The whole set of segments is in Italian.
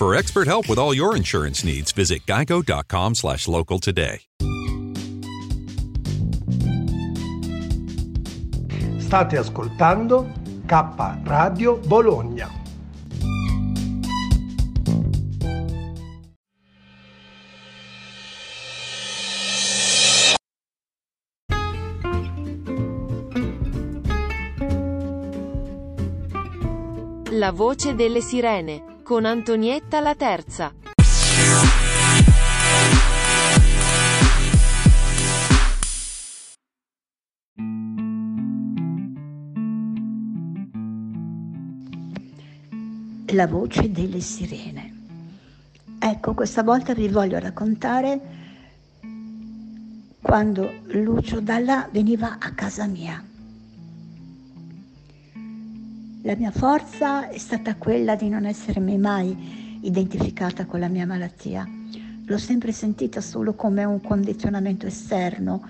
For expert help with all your insurance needs, visit geico.com/local today. State ascoltando K-Radio Bologna. La voce delle sirene con Antonietta la Terza. La voce delle sirene. Ecco, questa volta vi voglio raccontare quando Lucio Dalla veniva a casa mia. La mia forza è stata quella di non essermi mai identificata con la mia malattia. L'ho sempre sentita solo come un condizionamento esterno,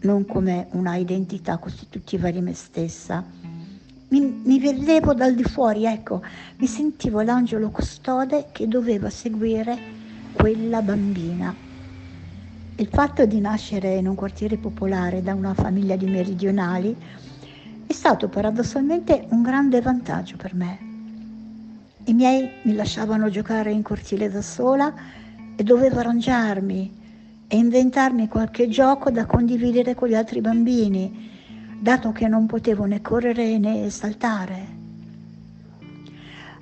non come una identità costitutiva di me stessa. Mi vedevo dal di fuori, ecco, mi sentivo l'angelo custode che doveva seguire quella bambina. Il fatto di nascere in un quartiere popolare da una famiglia di meridionali è stato paradossalmente un grande vantaggio per me. I miei mi lasciavano giocare in cortile da sola e dovevo arrangiarmi e inventarmi qualche gioco da condividere con gli altri bambini, dato che non potevo né correre né saltare.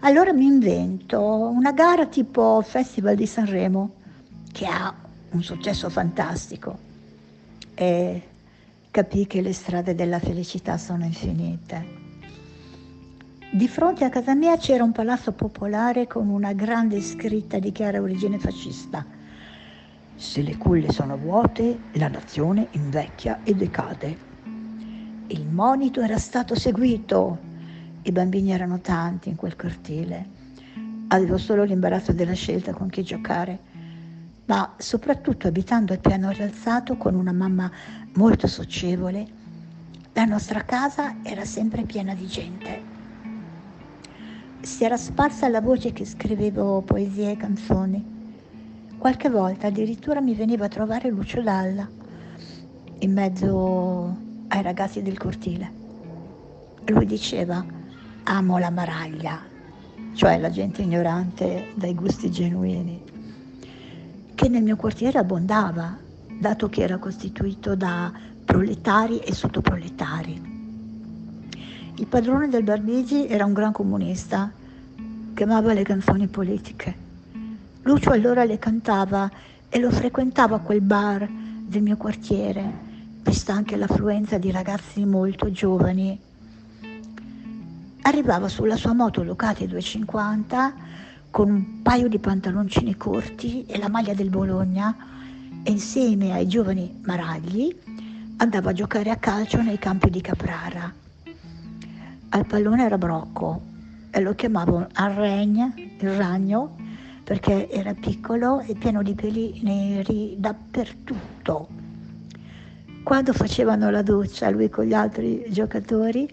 Allora mi invento una gara tipo Festival di Sanremo, che ha un successo fantastico, e capì che le strade della felicità sono infinite. Di fronte a casa mia c'era un palazzo popolare con una grande scritta di chiara origine fascista. Se le culle sono vuote, la nazione invecchia e decade. Il monito era stato seguito. I bambini erano tanti in quel cortile. Avevo solo l'imbarazzo della scelta con chi giocare, ma soprattutto abitando al piano rialzato con una mamma molto socievole, la nostra casa era sempre piena di gente. Si era sparsa la voce che scrivevo poesie e canzoni. Qualche volta addirittura mi veniva a trovare Lucio Dalla, in mezzo ai ragazzi del cortile. Lui diceva: amo la maraglia, cioè la gente ignorante dai gusti genuini, che nel mio quartiere abbondava, dato che era costituito da proletari e sottoproletari. Il padrone del Barbigi era un gran comunista che amava le canzoni politiche. Lucio allora le cantava e lo frequentava quel bar del mio quartiere, vista anche l'affluenza di ragazzi molto giovani. Arrivava sulla sua moto Ducati 250 con un paio di pantaloncini corti e la maglia del Bologna, e insieme ai giovani maragli andava a giocare a calcio nei campi di Caprara. Al pallone era Brocco e lo chiamavano il ragno, perché era piccolo e pieno di peli neri dappertutto. Quando facevano la doccia lui con gli altri giocatori,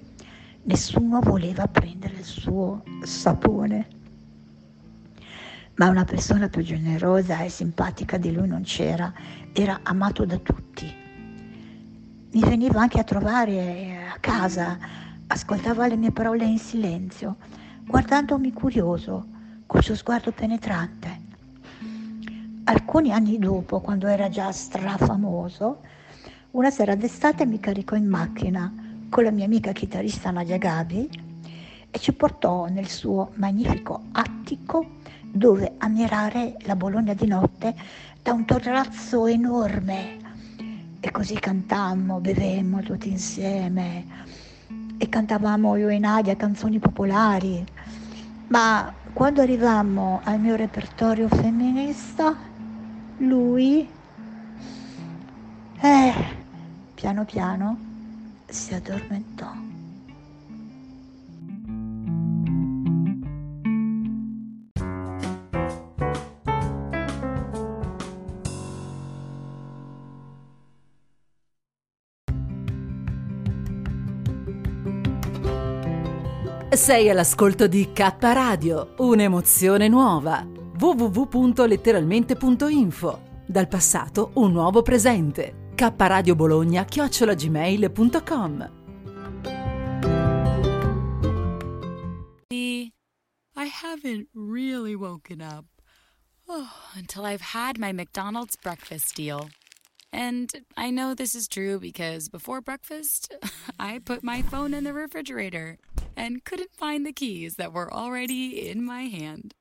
nessuno voleva prendere il suo sapone. Ma una persona più generosa e simpatica di lui non c'era, era amato da tutti. Mi veniva anche a trovare a casa, ascoltava le mie parole in silenzio, guardandomi curioso, col suo sguardo penetrante. Alcuni anni dopo, quando era già strafamoso, una sera d'estate mi caricò in macchina con la mia amica chitarrista Nadia Gabi e ci portò nel suo magnifico attico, dove ammirare la Bologna di notte da un terrazzo enorme. E così cantammo, bevemmo tutti insieme e cantavamo io e Nadia canzoni popolari. Ma quando arrivammo al mio repertorio femminista, lui Piano piano si addormentò. Sei all'ascolto di K-Radio, un'emozione nuova. www.letteralmente.info. Dal passato un nuovo presente. kradiobologna@gmail.com. I haven't really woken up until I've had my McDonald's breakfast deal. And I know this is true because before breakfast, I put my phone in the refrigerator and couldn't find the keys that were already in my hand.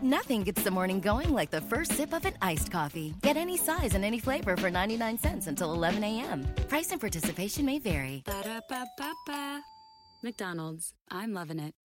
Nothing gets the morning going like the first sip of an iced coffee. Get any size and any flavor for 99 cents until 11 a.m. Price and participation may vary. Ba-da-ba-ba-ba. McDonald's. I'm loving it.